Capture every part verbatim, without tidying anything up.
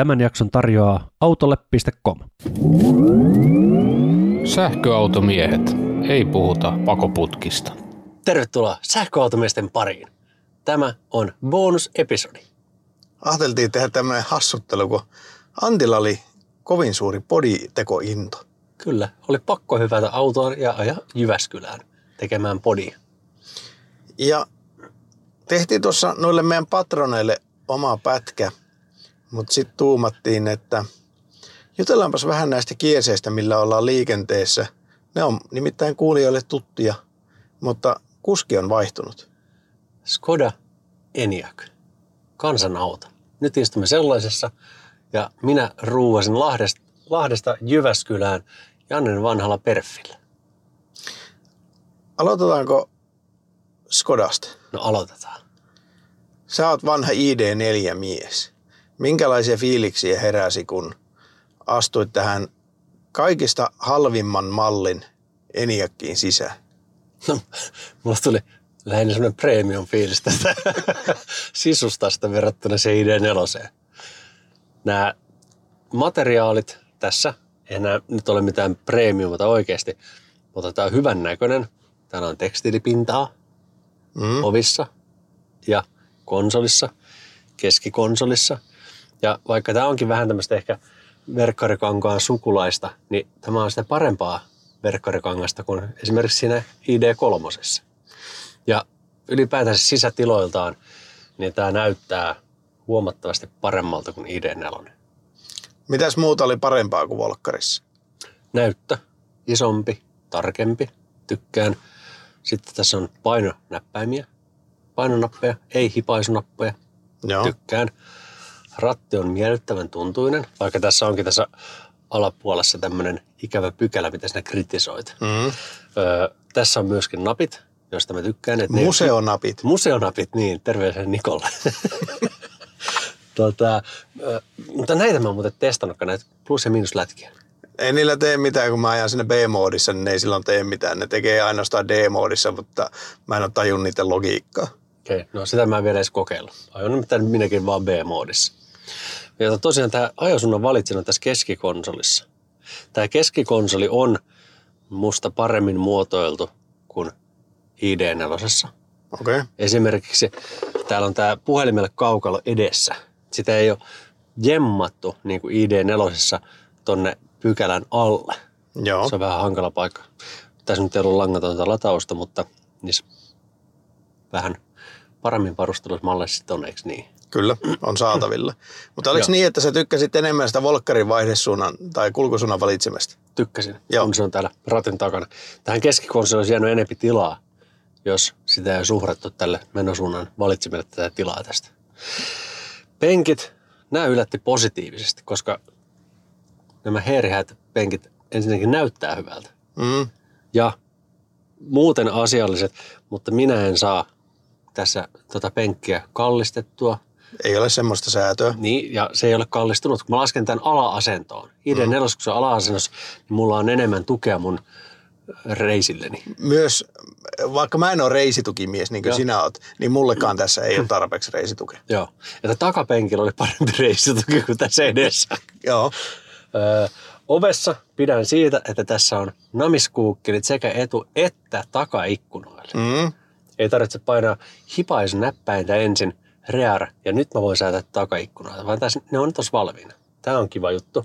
Tämän jakson tarjoaa autolle piste com. Sähköautomiehet, ei puhuta pakoputkista. Tervetuloa sähköautomiesten pariin. Tämä on bonusepisodi. Ajateltiin tehdä tämmöinen hassuttelu, kun Antilla oli kovin suuri poditekointo. Kyllä, oli pakko hyvätä autoa ja ajaa Jyväskylään tekemään podia. Ja tehtiin tuossa noille meidän patroneille oma pätkä, mutta sitten tuumattiin, että jutellaanpas vähän näistä kierseistä, millä ollaan liikenteessä. Ne on nimittäin kuulijoille tuttuja, mutta kuski on vaihtunut. Skoda Enyaq, kansanauto. Nyt istumme sellaisessa ja minä ruuasin Lahdesta, Lahdesta Jyväskylään Jannen vanhalla perfillä. Aloitetaanko Skodasta? No aloitetaan. Sä oot vanha I D neljä mies. Minkälaisia fiiliksiä heräsi, kun astuit tähän kaikista halvimman mallin Enyaqin sisään? No, mulla tuli lähinnä semmoinen premium fiilis tästä sisustasta verrattuna se I D neljä. Nämä materiaalit tässä, eihän nämä nyt ole mitään premiumata oikeasti, mutta tämä on hyvän näköinen. Täällä on tekstiilipintaa mm. ovissa ja konsolissa, keskikonsolissa. Ja vaikka tämä onkin vähän tämmöistä ehkä verkkarikankaan sukulaista, niin tämä on sitä parempaa verkkarikangasta kuin esimerkiksi siinä I D kolme. Ja ylipäätänsä sisätiloiltaan, niin tämä näyttää huomattavasti paremmalta kuin I D neljä. Mitäs muuta oli parempaa kuin Volkkarissa? Näyttö. Isompi, tarkempi. Tykkään. Sitten tässä on painonäppäimiä, painonappeja, ei hipaisunappeja. Joo. Tykkään. Ratti on miellyttävän tuntuinen, vaikka tässä onkin tässä alapuolessa tämmöinen ikävä pykälä, mitä sinä kritisoit. Mm. Öö, tässä on myöskin napit, joista mä tykkään. Että museonapit. Ne... Museonapit, niin. Terveisen Nikolle. tota, öö, mutta näitä mä oon muuten testannutkaan, näitä plus- ja miinuslätkiä. Ei niillä tee mitään, kun mä ajan siinä B-moodissa, niin ei silloin tee mitään. Ne tekee ainoastaan D-moodissa, mutta mä en ole tajunnut niiden logiikkaa. Okei, no sitä mä en vielä edes kokeillut. Aion nimittäin minäkin vaan B-moodissa. Ja tosiaan tämä ajosuunnan valitsin tässä keskikonsolissa. Tämä keskikonsoli on musta paremmin muotoiltu kuin I D neljä. Okay. Esimerkiksi täällä on tämä puhelimelle kaukalo edessä. Sitä ei ole jemmattu niin kuin I D neljä tonne pykälän alle. Joo. Se on vähän hankala paikka. Tässä nyt ei ollut langatonta latausta, mutta niissä vähän paremmin varustelussa malleissa sitten on, eikö niin? Kyllä, on saatavilla. Mutta oliko niin, että sä tykkäsit enemmän sitä Volkkarin vaihdesuunnan tai kulkusuunnan valitsemasta? Tykkäsin, joo. Kun se on täällä ratin takana. Tähän keskikonsoliin olisi jäänyt enempi tilaa, jos sitä ei suhrattu tälle menosuunnan valitsimelle tätä tilaa tästä. Penkit, nämä yllätti positiivisesti, koska nämä herhät penkit ensinnäkin näyttää hyvältä. Mm. Ja muuten asialliset, mutta minä en saa tässä tota penkkiä kallistettua. Ei ole semmoista säätöä. Niin, ja se ei ole kallistunut. Kun mä lasken tämän ala-asentoon, I D neljä, kun se on ala-asennossa, niin mulla on enemmän tukea mun reisilleni. Myös, vaikka mä en ole reisitukimies, niin kuin joo, sinä oot, niin mullekaan tässä ei ole tarpeeksi reisitukea. Joo, että takapenkillä oli parempi reisituki kuin tässä edessä. Joo. Öö, ovessa pidän siitä, että tässä on namiskuukkelit sekä etu- että takaikkunoille. Mm. Ei tarvitse painaa hipaisnäppäintä ensin, rear, ja nyt mä voin säätää takaikkunaa, vaan tässä, ne on tuossa valmiina. Tämä on kiva juttu.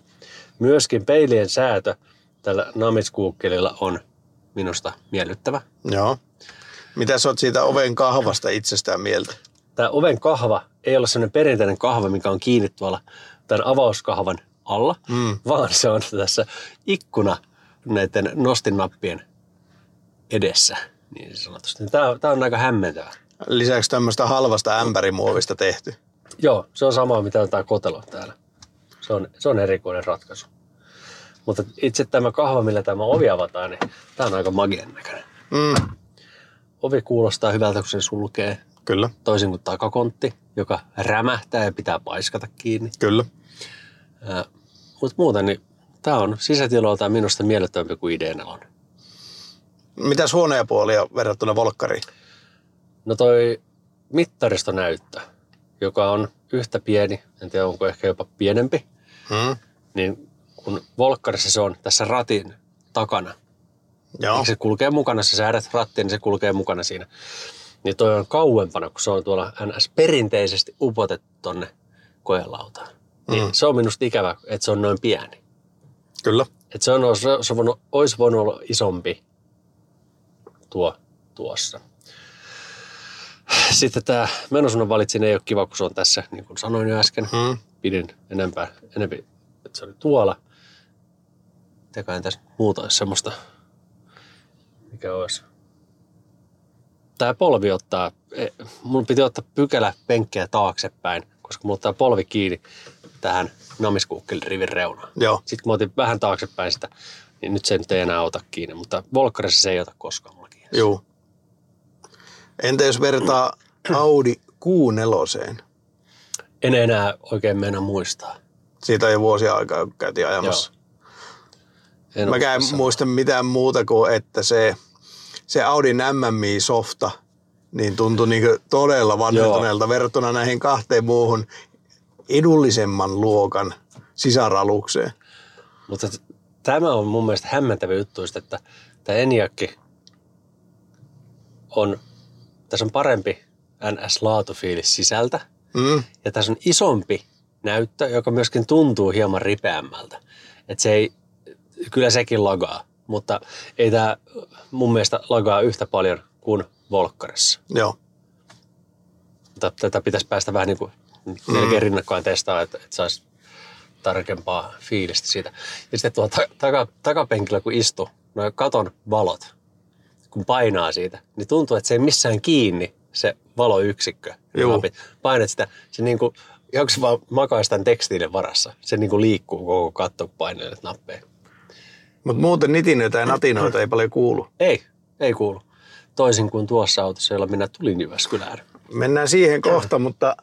Myöskin peilien säätö tällä namiskuukkelilla on minusta miellyttävä. Joo. Mitä sä oot siitä oven kahvasta itsestään mieltä? Tämä oven kahva ei ole sellainen perinteinen kahva, mikä on kiinni tuolla tämän avauskahvan alla, mm. vaan se on tässä ikkuna näiden nostinnappien edessä. Niin sanotusti. Tämä, tämä on aika hämmentävä. Lisäksi tämmöistä halvasta ämpärimuovista tehty. Joo, se on sama mitä on tämä kotelo täällä. Se on, se on erikoinen ratkaisu. Mutta itse tämä kahva, millä tämä ovi avataan, niin tämä on aika magian näköinen. Mm. Ovi kuulostaa hyvältä, kun se sulkee. Kyllä. Toisin kuin takakontti, joka rämähtää ja pitää paiskata kiinni. Kyllä. Äh, mutta muuten, niin tämä on sisätiloiltaan minusta miellyttävämpi kuin I D neljä on. Mitäs huonoja puolia verrattuna Volkkariin? No toi mittaristonäyttö, joka on yhtä pieni, en tiedä onko ehkä jopa pienempi, hmm. niin kun volkkarissa se on tässä ratin takana. Joo. Eli se kulkee mukana, sä säädät rattiin, niin se kulkee mukana siinä. Niin toi on kauempana, kun se on tuolla N S perinteisesti upotettu tonne koelautaan. Niin mm. se on minusta ikävä, että se on noin pieni. Kyllä. Että se on, se voinut, olisi voinut olla isompi tuo, tuossa. Sitten tämä menosuunnan valitsin ei ole kiva, kun se on tässä, niin kuin sanoin jo äsken. Mm. Pidin enempää, enempi, että se oli tuolla. Teekään tässä muuta olisi semmoista, mikä olisi. Tää polvi ottaa, mun piti ottaa pykälä penkkiä taaksepäin, koska mulla ottaa polvi kiinni tähän namiskuukkelirivin reunaan. Joo. Sitten kun mä otin vähän taaksepäin sitä, niin nyt se nyt ei enää ota kiinni, mutta volkkarissa se ei ota koskaan mulla kiinni. Joo. Entä jos vertaa Audi Q neljä? En enää oikein mennä muistaa. Siitä on jo vuosia aikaa, kun käytiin ajamassa. Joo. Mäkään en muista mitään muuta kuin, että se... Se Audin M M I-softa niin tuntui niin todella vanhentuneelta verrattuna näihin kahteen muuhun edullisemman luokan sisaralukseen. Mutta tämä on mun mielestä hämmentävä juttu, että tämä Enyaq on, tässä on parempi N S-laatufiilis sisältä mm. ja tässä on isompi näyttö, joka myöskin tuntuu hieman ripeämmältä. Et se ei, kyllä sekin lagaa. Mutta ei tämä mun mielestä lagaa yhtä paljon kuin volkkarissa. Joo. Mutta tätä pitäisi päästä vähän niin kuin melkein rinnakkain testaa, että, että saisi tarkempaa fiilistä siitä. Ja sitten tuolla taka, takapenkillä kun istuu, no katon valot, kun painaa siitä, niin tuntuu, että se ei missään kiinni se valoyksikkö. Joo. Painat sitä, se niin kuin, joku se vaan makaisi tämän tekstiilin varassa. Se niin kuin liikkuu koko katto, kun painaa nappeja. Mutta muuten nitinöitä ja natinoita ei paljon kuulu. Ei, ei kuulu. Toisin kuin tuossa autossa, jolla minä tulin Jyväskylään. Mennään siihen kohta, mutta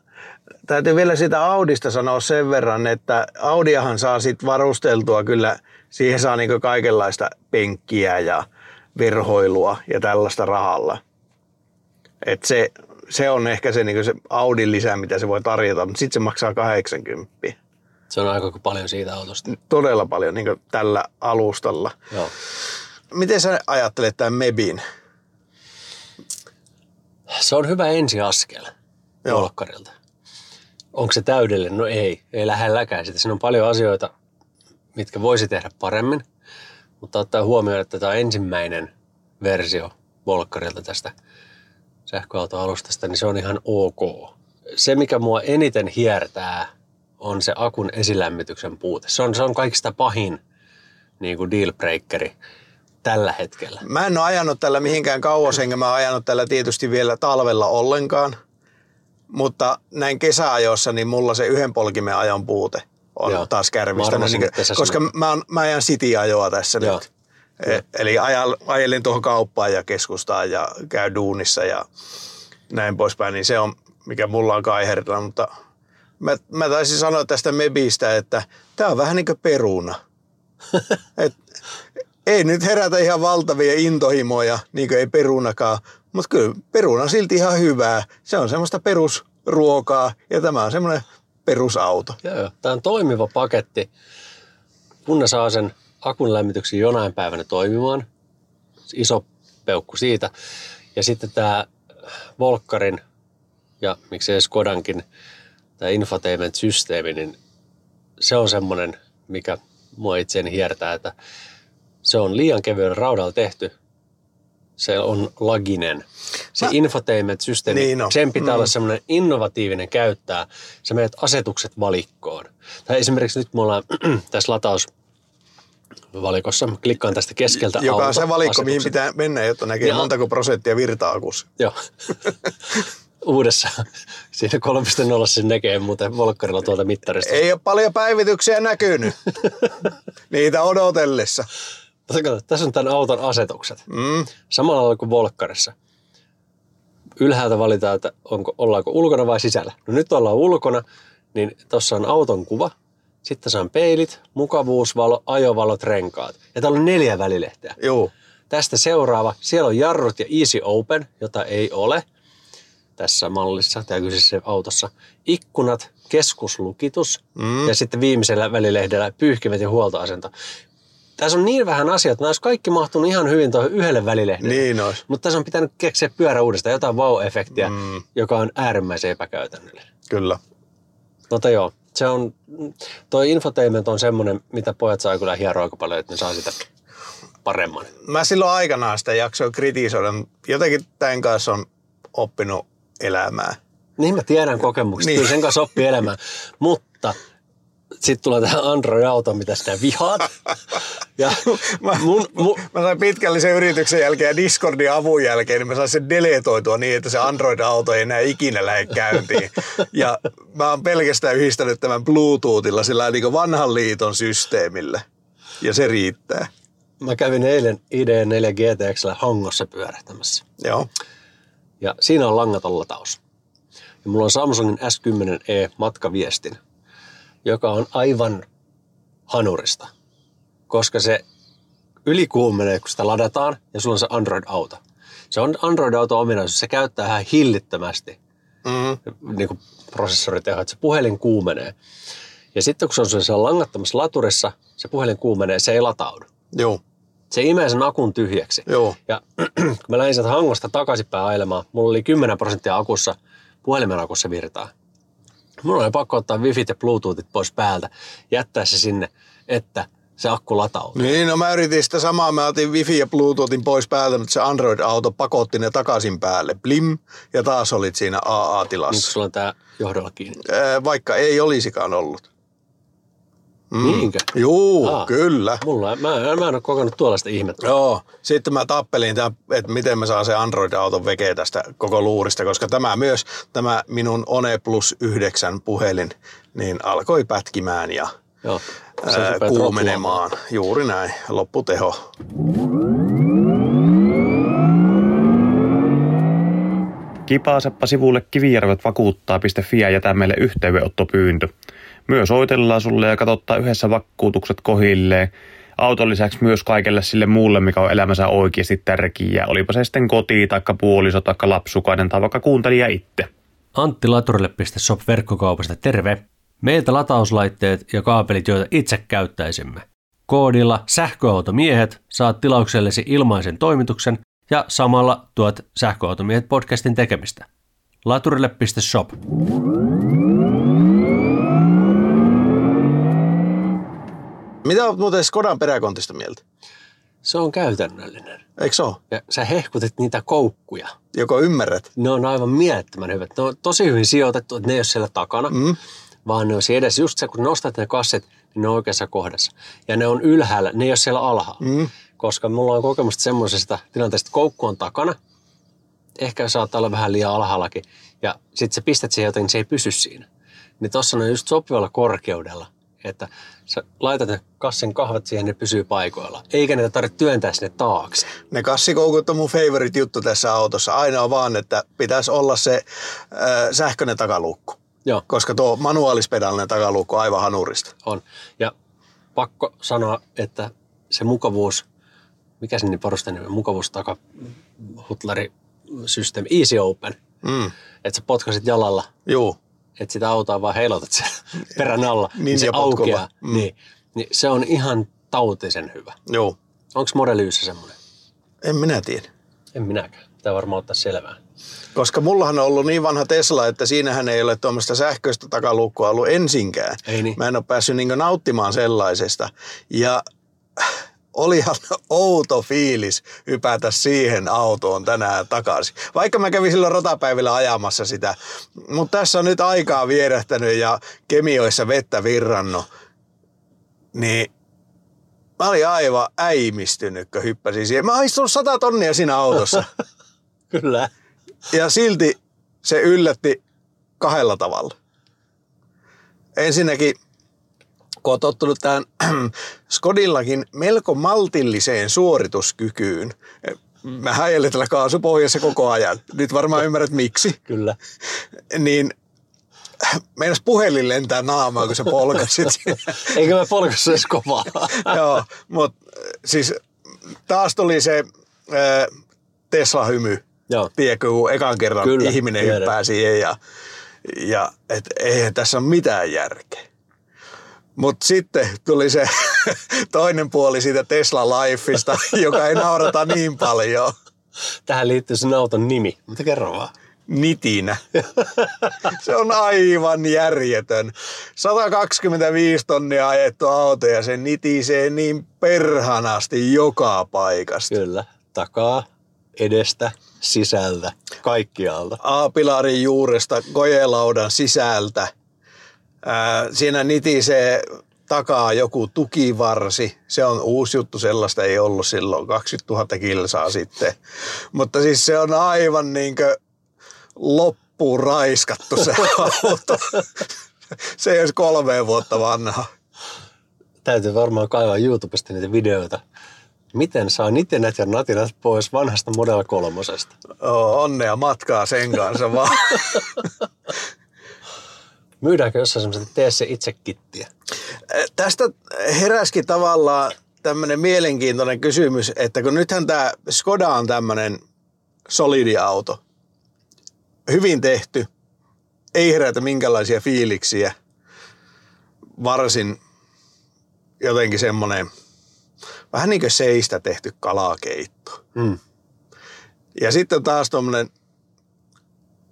täytyy vielä sitä Audista sanoa sen verran, että Audiahan saa sit varusteltua kyllä, siihen saa niinku kaikenlaista penkkiä ja verhoilua ja tällaista rahalla. Et se, se on ehkä se, niinku se Audin lisä, mitä se voi tarjota, mutta sitten se maksaa kahdeksankymmentä. Se on aika paljon siitä autosta. Todella paljon, niin kuin tällä alustalla. Joo. Miten sä ajattelet tämän Mebin? Se on hyvä ensiaskel volkkarilta. Onko se täydellinen? No ei, ei lähelläkään sitä. Siinä on paljon asioita, mitkä voisi tehdä paremmin, mutta ottaa huomioon, että tämä on ensimmäinen versio volkkarilta tästä sähköautoalustasta, niin se on ihan ok. Se, mikä mua eniten hiertää, on se akun esilämmityksen puute. Se on, se on kaikista pahin niin kuin dealbreakeri tällä hetkellä. Mä en ole ajanut tällä mihinkään kauas, enkä mä ajanut tällä tietysti vielä talvella ollenkaan. Mutta näin kesäajossa, niin mulla se yhden polkimen ajon puute on Joo. taas kärvistänyt. Koska mä, on, mä ajan city-ajoa tässä Joo. nyt. E- eli ajal, ajelin tuohon kauppaan ja keskustaan ja käyn duunissa ja näin poispäin. Niin se on, mikä mulla on kaihertana, mutta... Mä, mä taisin sanoa tästä Mebistä, että tää on vähän niin kuin peruna. Et, ei nyt herätä ihan valtavia intohimoja, niin kuin ei perunakaan, mutta kyllä peruna on silti ihan hyvää. Se on semmoista perusruokaa ja tämä on semmoinen perusauto. Joo, tää on toimiva paketti, kun saa sen akun lämmityksen jonain päivänä toimimaan. Iso peukku siitä. Ja sitten tää volkkarin ja miksei Skodankin tämä infotainment-systeemi, niin se on semmoinen, mikä mua itseäni hiertää, että se on liian kevyellä raudalla tehty. Se on laginen. Se Mä... infotainment-systeemi, niin no. sen pitää mm. olla semmoinen innovatiivinen käyttää. Sä menet asetukset valikkoon. Tai esimerkiksi nyt me ollaan tässä latausvalikossa. Klikkaan tästä keskeltä auto. Joka on se valikko, asetukset. Mihin pitää mennä, jotta näkee ja... montako prosenttia virtaa akussa. Joo. Uudessa siinä kolme piste nolla sen näkee muuten volkkarilla tuolta mittarista. Ei ole paljon päivityksiä näkynyt niitä odotellessa. Kato, tässä on tämän auton asetukset. Mm. Samalla lailla kuin volkkarissa. Ylhäältä valitaan, että onko, ollaanko ulkona vai sisällä. No nyt ollaan ulkona, niin tuossa on auton kuva. Sitten tässä on peilit, mukavuusvalo, ajovalot, renkaat. Ja täällä on neljä välilehteä. Joo. Tästä seuraava. Siellä on jarrut ja easy open, jota ei ole. Tässä mallissa tai kyseisessä autossa. Ikkunat, keskuslukitus mm. ja sitten viimeisellä välilehdellä pyyhkivät ja huoltoasento. Tässä on niin vähän asioita, että nämä olisi kaikki mahtunut ihan hyvin tuohon yhdelle välilehdelle. Niin olisi. Mutta tässä on pitänyt keksiä pyörä uudestaan, jotain vau-efektiä, mm. joka on äärimmäisen epäkäytännöllinen. Kyllä. Mutta joo, se on, toi infotainment on semmoinen, mitä pojat saa kyllä hieroa aika paljon, että ne saa sitä paremman. Mä silloin aikanaan sitä jaksoin kritisoida. Jotenkin tämän kanssa on oppinut elämää. Niin mä tiedän kokemukset, niin. Kyllä sen kanssa oppii elämään. Mutta sitten tulee tähän Android-auto, mitä sinä vihaat. Ja mä, mun, mun, mä sain pitkällisen yrityksen jälkeen ja Discordin avun jälkeen, niin mä sain sen deletoitua niin, että se Android-auto ei enää ikinä lähde käyntiin. Ja mä oon pelkästään yhdistänyt tämän Bluetoothilla, sillä niin kuin vanhan liiton systeemillä. Ja se riittää. Mä kävin eilen I D neljä G T X:llä Hongossa pyörähtämässä. Joo. Ja siinä on langaton lataus. Ja mulla on Samsungin S kymmenen e matkaviestin, joka on aivan hanurista, koska se ylikuumenee, kun sitä ladataan ja sulla on se Android-auto. Se on Android-auto ominaisuus, se käyttää ihan hillittömästi mm-hmm. niin kuin prosessoriteho, että se puhelin kuumenee. Ja sitten kun se on siellä langattomassa laturissa, se puhelin kuumenee, se ei lataudu. Joo. Se imee sen akun tyhjäksi. Joo. Ja kun mä lähdin sieltä Hangosta takaisinpäin ailemaan, mulla oli kymmenen prosenttia akussa, puhelimen akussa virtaa. Mulla oli pakko ottaa wifit ja bluetoothit pois päältä, jättää se sinne, että se akku latautuu. Niin, no mä yritin sitä samaa, mä otin wifi ja bluetoothin pois päältä, mutta se Android-auto pakotti ne takaisin päälle, blim, ja taas olit siinä A A-tilassa. Nyt sulla on tää johdolla kiinni? Ee, vaikka ei olisikaan ollut. Mm. Niinkö? Juu, Aa, kyllä. Mulla, mä, mä en ole kokenut tuollaista ihmettä. Joo, sitten mä tappelin, tämän, että miten mä saan se Android-auton vekeä tästä koko luurista, koska tämä myös, tämä minun OnePlus yhdeksän puhelin, niin alkoi pätkimään ja Joo, ää, kuumenemaan. Juuri näin, lopputeho. Kipaaseppa sivulle kivijärvetvakuuttaa piste fi ja jätä meille yhteydenottopyyntö. Myös oitellaan sulle ja katsottaa yhdessä vakuutukset kohilleen. Auton lisäksi myös kaikelle sille muulle, mikä on elämänsä oikeasti tärkeää. Olipa se sitten koti, taikka puoliso, taikka lapsukainen tai vaikka kuuntelija itse. Antti Laturille piste shop verkkokaupasta terve. Meiltä latauslaitteet ja kaapelit, joita itse käyttäisimme. Koodilla sähköautomiehet saat tilauksellesi ilmaisen toimituksen ja samalla tuot sähköautomiehet podcastin tekemistä. Laturille piste shop. Mitä olet muuten Skodan peräkontista mieltä? Se on käytännöllinen. Eikö se ole? Ja sä hehkutit niitä koukkuja. Joko ymmärrät? Ne on aivan mielettömän hyvät. Ne on tosi hyvin sijoitettu, että ne ei ole siellä takana, mm. vaan ne on siellä edes. Just se, kun nostat ne kassit, niin ne on oikeassa kohdassa. Ja ne on ylhäällä, ne ei ole siellä alhaalla. Mm. Koska mulla on kokemusta semmoisesta tilanteesta, että koukku on takana. Ehkä saattaa olla vähän liian alhaallakin. Ja sit sä pistät siihen jotenkin, se ei pysy siinä. Niin tossa on just sopivalla korkeudella. Että sä laitat ne kassin kahvat siihen, ne pysyy paikoilla. Eikä niitä tarvitse työntää sinne taakse. Ne kassikoukut on mun favorite juttu tässä autossa. Aina on vaan, että pitäisi olla se äh, sähköinen takaluukku. Joo. Koska tuo manuaalispedaalinen takaluukku on aivan hanurista. On. Ja pakko sanoa, että se mukavuus, mikä sinne porustan nimi, mukavuus takahutlari systeemi, easy open. Mm. Että sä potkasit jalalla. Joo. Että sitä autoa vaan heilotat sen perän alla, niin, niin se aukeaa. Mm. Niin, niin se on ihan tautisen hyvä. Joo. Onko Model Y:ssä semmoinen? En minä tiedä. En minäkään. Pitää varmaan ottaa selvää. Koska mullahan on ollut niin vanha Tesla, että siinähän ei ole tuommoista sähköistä takaluukkua ollut ensinkään. Ei niin. Mä en ole päässyt niin kuin nauttimaan sellaisesta. Ja olihan outo fiilis hypätä siihen autoon tänään takaisin. Vaikka mä kävin silloin rotapäivillä ajamassa sitä, mutta tässä on nyt aikaa vierähtänyt ja kemioissa vettä virrannut. Niin mä olin aivan äimistynyt, kun hyppäsin siihen. Mä oon istunut sata tonnia siinä autossa. Kyllä. Ja silti se yllätti kahdella tavalla. Ensinnäkin, kun on tottunut tämän Skodillakin melko maltilliseen suorituskykyyn. Mä häijelen tällä kaasupohjassa koko ajan. Nyt varmaan ymmärrät miksi. Kyllä. Niin meinas puhelin lentää naamaa, kun sä polkasit. Eikö mä polkas edes kovaa? Joo, mutta siis taas tuli se ää, Tesla-hymy. Joo. Tiedätkö, kun ekan kerran Kyllä. ihminen hyppää siihen ja Ja et eihän tässä ole mitään järkeä. Mutta sitten tuli se toinen puoli siitä Tesla Lifeista, joka ei naurata niin paljon. Tähän liittyy sen auton nimi, mutta kerro vaan. Nitinä. Se on aivan järjetön. sata kaksikymmentäviisi tonnia ajettu auto ja se nitisee niin perhanasti joka paikasta. Kyllä, takaa, edestä, sisältä, kaikkialta. A-pilarin juuresta, kojelaudan sisältä. Ää, siinä nitisee takaa joku tukivarsi. Se on uusi juttu, sellaista ei ollut silloin kaksikymmentätuhatta kilsaa sitten. Mutta siis se on aivan niinkö loppuun raiskattu se auto. Se ei olisi kolmeen vuotta vanha. Täytyy varmaan kaivaa YouTubesta niitä videoita. Miten saa nitinät ja natinat pois vanhasta Model kolmosesta? Oh, onnea matkaa sen kanssa vaan. Myydäänkö jossain semmoisesti tee se itse kittiä? Tästä heräskin tavallaan tämmöinen mielenkiintoinen kysymys, että kun nythän tämä Skoda on tämmöinen solidiauto. Hyvin tehty, ei herätä minkälaisia fiiliksiä, varsin jotenkin semmoinen, vähän niin kuin seistä tehty kalakeitto. Mm. Ja sitten taas tuommoinen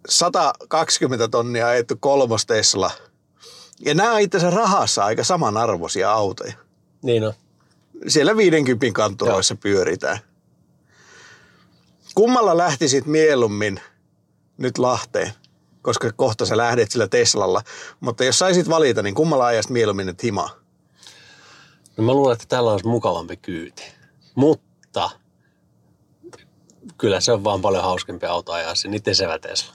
sata kaksikymmentä tonnia ajettu kolmos Tesla. Ja nämä on itse asiassa rahassa aika samanarvoisia autoja. Niin on. Siellä viidenkympin kanturoissa pyöritään. Kummalla lähtisit mieluummin nyt Lahteen, koska kohta sä lähdet sillä Teslalla. Mutta jos saisit valita, niin kummalla ajaisit mieluummin nyt himaa? No mä luulen, että täällä olisi mukavampi kyyti. Mutta kyllä se on vaan paljon hauskempi auto ajaa sen itesevä Tesla.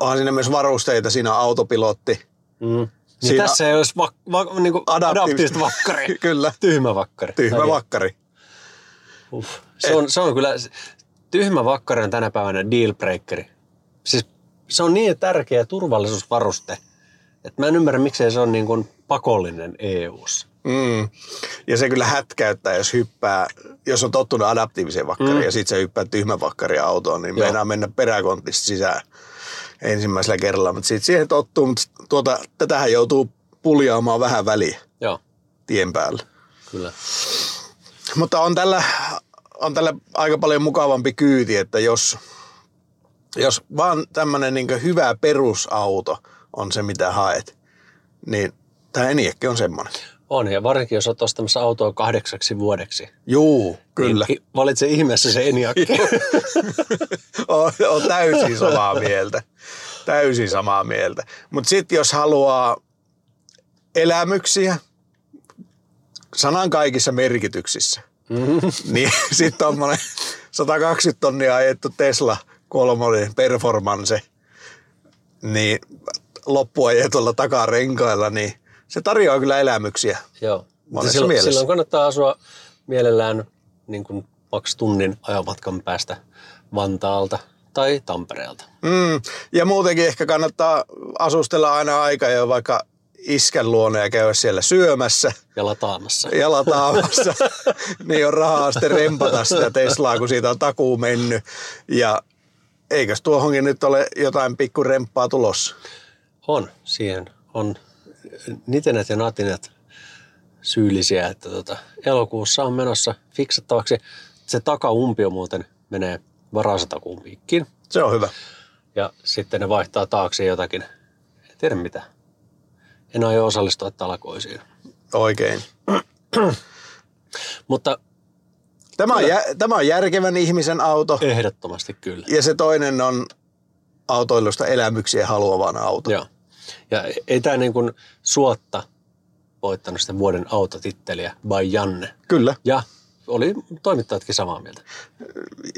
Onhan siinä myös varusteita. Siinä autopilotti. Mm. Niin tässä ei olisi vak, vak, niin adaptiivista vakkari. Kyllä. Tyhmä vakkari. Tyhmä vakkari. Uff. Se, on, se on kyllä... Tyhmä vakkari on tänä päivänä dealbreakeri. Siis se on niin tärkeä turvallisuusvaruste, että mä en ymmärrä, miksei se on niin kuin pakollinen E U:ssa. Mm. Ja se kyllä hätkäyttää, jos hyppää, jos on tottunut adaptiiviseen vakkariin mm. ja sit se hyppää tyhmän vakkaria autoon, niin meinaa mennä peräkontista sisään ensimmäisellä kerralla. Mutta sit siihen tottuu, mutta tuota, tätähän joutuu puljaamaan vähän väliä. Joo. Tien päällä. Kyllä. Mutta on tällä... on tällä aika paljon mukavampi kyyti, että jos, jos vaan tämmöinen niin hyvä perusauto on se, mitä haet, niin tämä Enyaq on semmoinen. On, ja varsinkin jos olet ostamassa autoa kahdeksaksi vuodeksi. Juu, kyllä. Niin valitse ihmeessä se Enyaq. on, on täysin samaa mieltä. Täysin samaa mieltä. Mutta sitten jos haluaa elämyksiä sanan kaikissa merkityksissä, mm-hmm. niin sitten tommonen sata kaksikymmentä tonnia ajettu Tesla kolmonen performance, niin loppuajetulla takarenkailla, niin se tarjoaa kyllä elämyksiä. Joo. Monessa silloin, mielessä. Silloin kannattaa asua mielellään niin kuin maks tunnin ajomatkan päästä Vantaalta tai Tampereelta. Mm, ja muutenkin ehkä kannattaa asustella aina aikaa jo vaikka iskän luona ja käydä siellä syömässä. Ja lataamassa. Ja lataamassa. Niin on rahaa sitten rempata sitä Teslaa, kun siitä on takuu mennyt. Ja eikös tuohonkin nyt ole jotain pikku remppaa tulossa? On. Siihen on nitenät ja natinat syyllisiä. Että tuota, elokuussa on menossa fiksattavaksi. Se takaumpio muuten menee varausatakuun piikkiin. Se on hyvä. Ja sitten ne vaihtaa taakse jotakin. En tiedä mitä. En aio osallistua talkoisiin. Oikein. Mutta tämä on, jä, tämä on järkevän ihmisen auto. Ehdottomasti kyllä. Ja se toinen on autoilusta elämyksiä haluavan auto. Joo. Ja ei tämä niin kuin suotta voittanut sitä vuoden autotitteliä by Janne. Kyllä. Ja oli toimittajatkin samaa mieltä.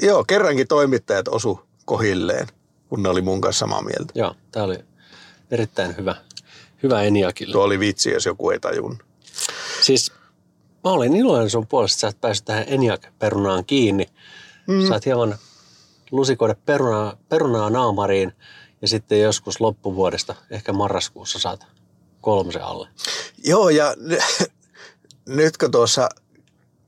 Joo, kerrankin toimittajat osu kohilleen, kun ne oli mun kanssa samaa mieltä. Joo, tämä oli erittäin hyvä. Hyvä Enyaqille. Tuo oli vitsi, jos joku ei tajunnut. Siis mä olen iloinen sun puolesta, että sä oot päässyt tähän Enyaq-perunaan kiinni. Mm. Saat hieman lusikoida perunaa, perunaa naamariin ja sitten joskus loppuvuodesta, ehkä marraskuussa saat kolmosen alle. Joo, ja n- nyt kun tuossa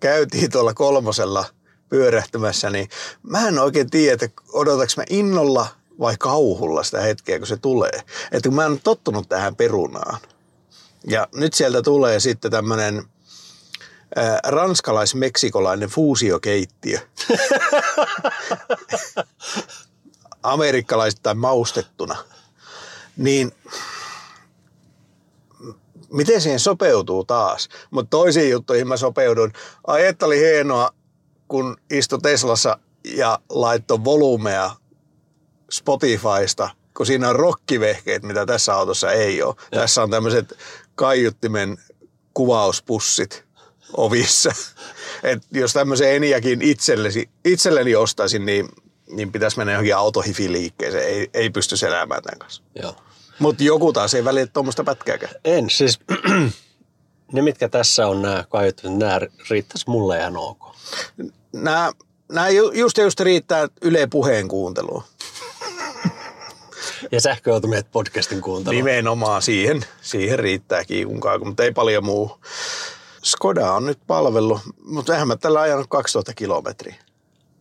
käytiin tuolla kolmosella pyörähtymässä, niin mä en oikein tiedä, että odotaks mä innolla vai kauhulla sitä hetkeä, kun se tulee. Että kun mä en ole tottunut tähän perunaan. Ja nyt sieltä tulee sitten tämmöinen ranskalais-meksikolainen fuusiokeittiö. Amerikkalaisittain maustettuna. Niin miten siihen sopeutuu taas? Mutta toisiin juttuihin mä sopeudun. Ai että oli hienoa, kun istui Teslassa ja laittoi volumea Spotifysta, kun siinä on rokkivehkeet, mitä tässä autossa ei ole. Ja. Tässä on tämmöiset kaiuttimen kuvauspussit ovissa. Et jos tämmöisen Enyaqin itsellesi, itselleni ostaisin, niin, niin pitäisi mennä johonkin autohifiliikkeeseen. Ei, ei pysty elämään tämän kanssa. Mutta joku taas ei välitä tuommoista pätkääkään. En, siis ne mitkä tässä on nämä kaiuttimet, nämä riittäisi mulle ihan ok. Nämä, nämä just just riittää Yle Puheen kuunteluun. Ja sähköautomeet podcastin kuuntelua. Nimenomaan siihen, siihen riittää kiikunkaa, mutta ei paljon muu. Skoda on nyt palvellut, mutta eihän mä tällä ajanut kaksituhatta kilometriä.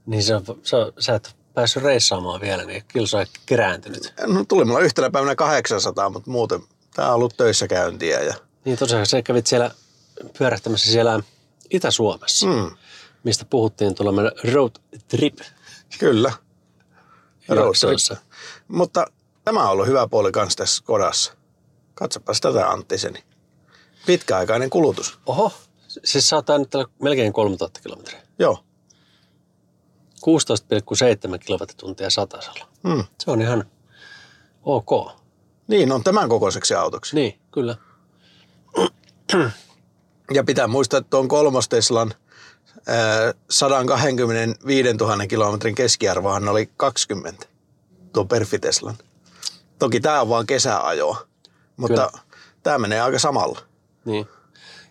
Niin se on, se on, sä et päässyt reissaamaan vielä, niin kilsa on kerääntynyt. No tuli mulla yhtenä päivänä kahdeksansataa, mutta muuten tää on ollut töissä käyntiä. Ja... Niin tosiaan sä kävit siellä pyörähtämässä siellä Itä-Suomessa, mm. mistä puhuttiin tuolla meidän road trip. Kyllä. Road trip. Mutta tämä on ollut hyvä puoli kans tässä Skodassa. Katsopas tätä Anttiseni. Pitkäaikainen kulutus. Oho, siis sä oot nyt melkein kolmetuhatta kilometriä. Joo. kuusitoista pilkku seitsemän kilowattituntia satasella. Hmm. Se on ihan ok. Niin, on tämän kokoiseksi autoksi. Niin, kyllä. Ja pitää muistaa, että tuon kolmas Teslan ää, satankahdenkymmenenviidentuhannen kilometrin keskiarvohan oli kaksikymmentä. Tuo Perfiteslan. Toki tämä on vaan kesäajoa, mutta tämä menee aika samalla. Niin.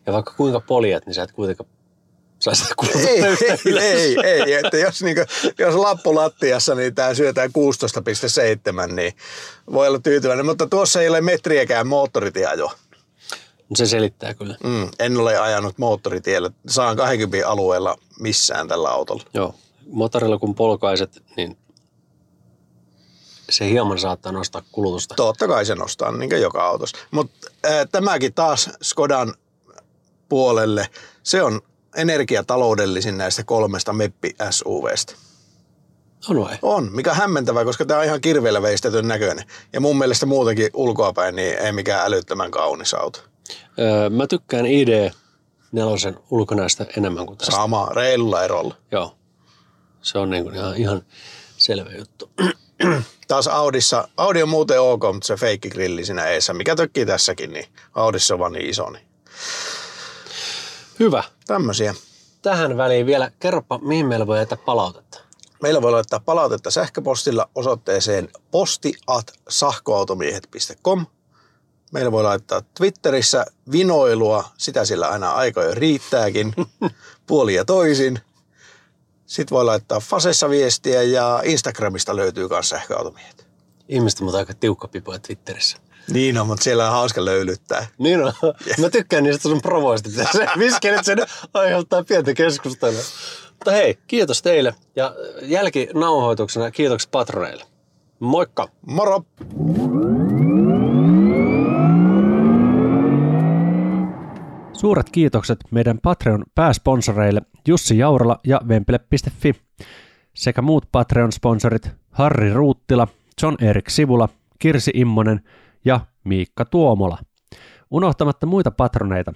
Ja vaikka kuinka poljet, niin sä et kuitenkaan saa sitä kulutusta. Ei, ei, ei, ei. Että jos, niin kuin, jos lappu lattiassa, niin tämä syötään kuusitoista pilkku seitsemän, niin voi olla tyytyväinen. Mutta tuossa ei ole metriäkään moottoritieajoa. No se selittää kyllä. Mm, en ole ajanut moottoritiellä. Saan kaksikymmentä alueella missään tällä autolla. Joo. Motorilla kun polkaiset, niin... Se hieman saattaa nostaa kulutusta. Totta kai se nostaa, niin kuin joka autossa. Mutta tämäkin taas Skodan puolelle, se on energiataloudellisin näistä kolmesta meppi-S U V:stä. On vai? On, mikä hämmentävää, koska tämä on ihan kirveellä veistetyn näköinen. Ja mun mielestä muutenkin ulkoapäin niin ei mikään älyttömän kaunis auto. Öö, mä tykkään I D neljä ulkonäöstä enemmän kuin tästä. Sama, reilulla erolla. Joo, se on niin kuin ihan, ihan selvä juttu. Taas Audissa, Audi on muuten ok, mutta se feikkigrilli siinä eessä, mikä tökkii tässäkin, niin Audissa on vaan niin iso. Niin. Hyvä. Tämmöisiä. Tähän väliin vielä, kerropa mihin meillä voi laittaa palautetta. Meillä voi laittaa palautetta sähköpostilla osoitteeseen posti at sähköautomiehet piste com. Meillä voi laittaa Twitterissä vinoilua, sitä sillä aina aika jo riittääkin, puoli ja toisin. Sitten voi laittaa Fasessa viestiä ja Instagramista löytyy myös sähköautomiehet. Ihmiset on aika tiukka pipoja Twitterissä. Niin on, mutta siellä on hauska löylyttää. Niin on. Mä tykkään niistä sun provoista. Viskenet sen aiheuttaa pientä keskustelua. Mutta hei, kiitos teille ja jälkinauhoituksena kiitokset patroneille. Moikka! Moro! Suuret kiitokset meidän Patreon pääsponsoreille Jussi Jaurala ja Vempele piste fi sekä muut Patreon-sponsorit Harri Ruuttila, John-Erik Sivula, Kirsi Immonen ja Miikka Tuomola. Unohtamatta muita patroneita.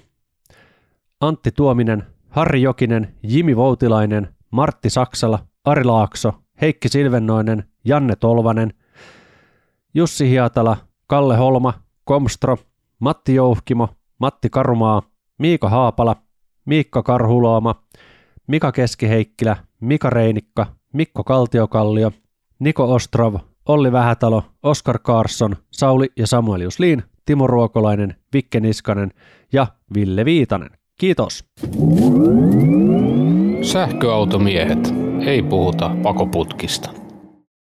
Antti Tuominen, Harri Jokinen, Jimi Voutilainen, Martti Saksala, Ari Laakso, Heikki Silvennoinen, Janne Tolvanen, Jussi Hiatala, Kalle Holma, Komstro, Matti Jouhkimo, Matti Karumaa, Miika Haapala, Miikka Karhulaama, Mika Keskiheikkilä, Mika Reinikka, Mikko Kaltiokallio, Niko Ostrov, Olli Vähätalo, Oskar Karsson, Sauli ja Samuel Jusliin, Timo Ruokolainen, Vikke Niskanen ja Ville Viitanen. Kiitos! Sähköautomiehet, ei puhuta pakoputkista.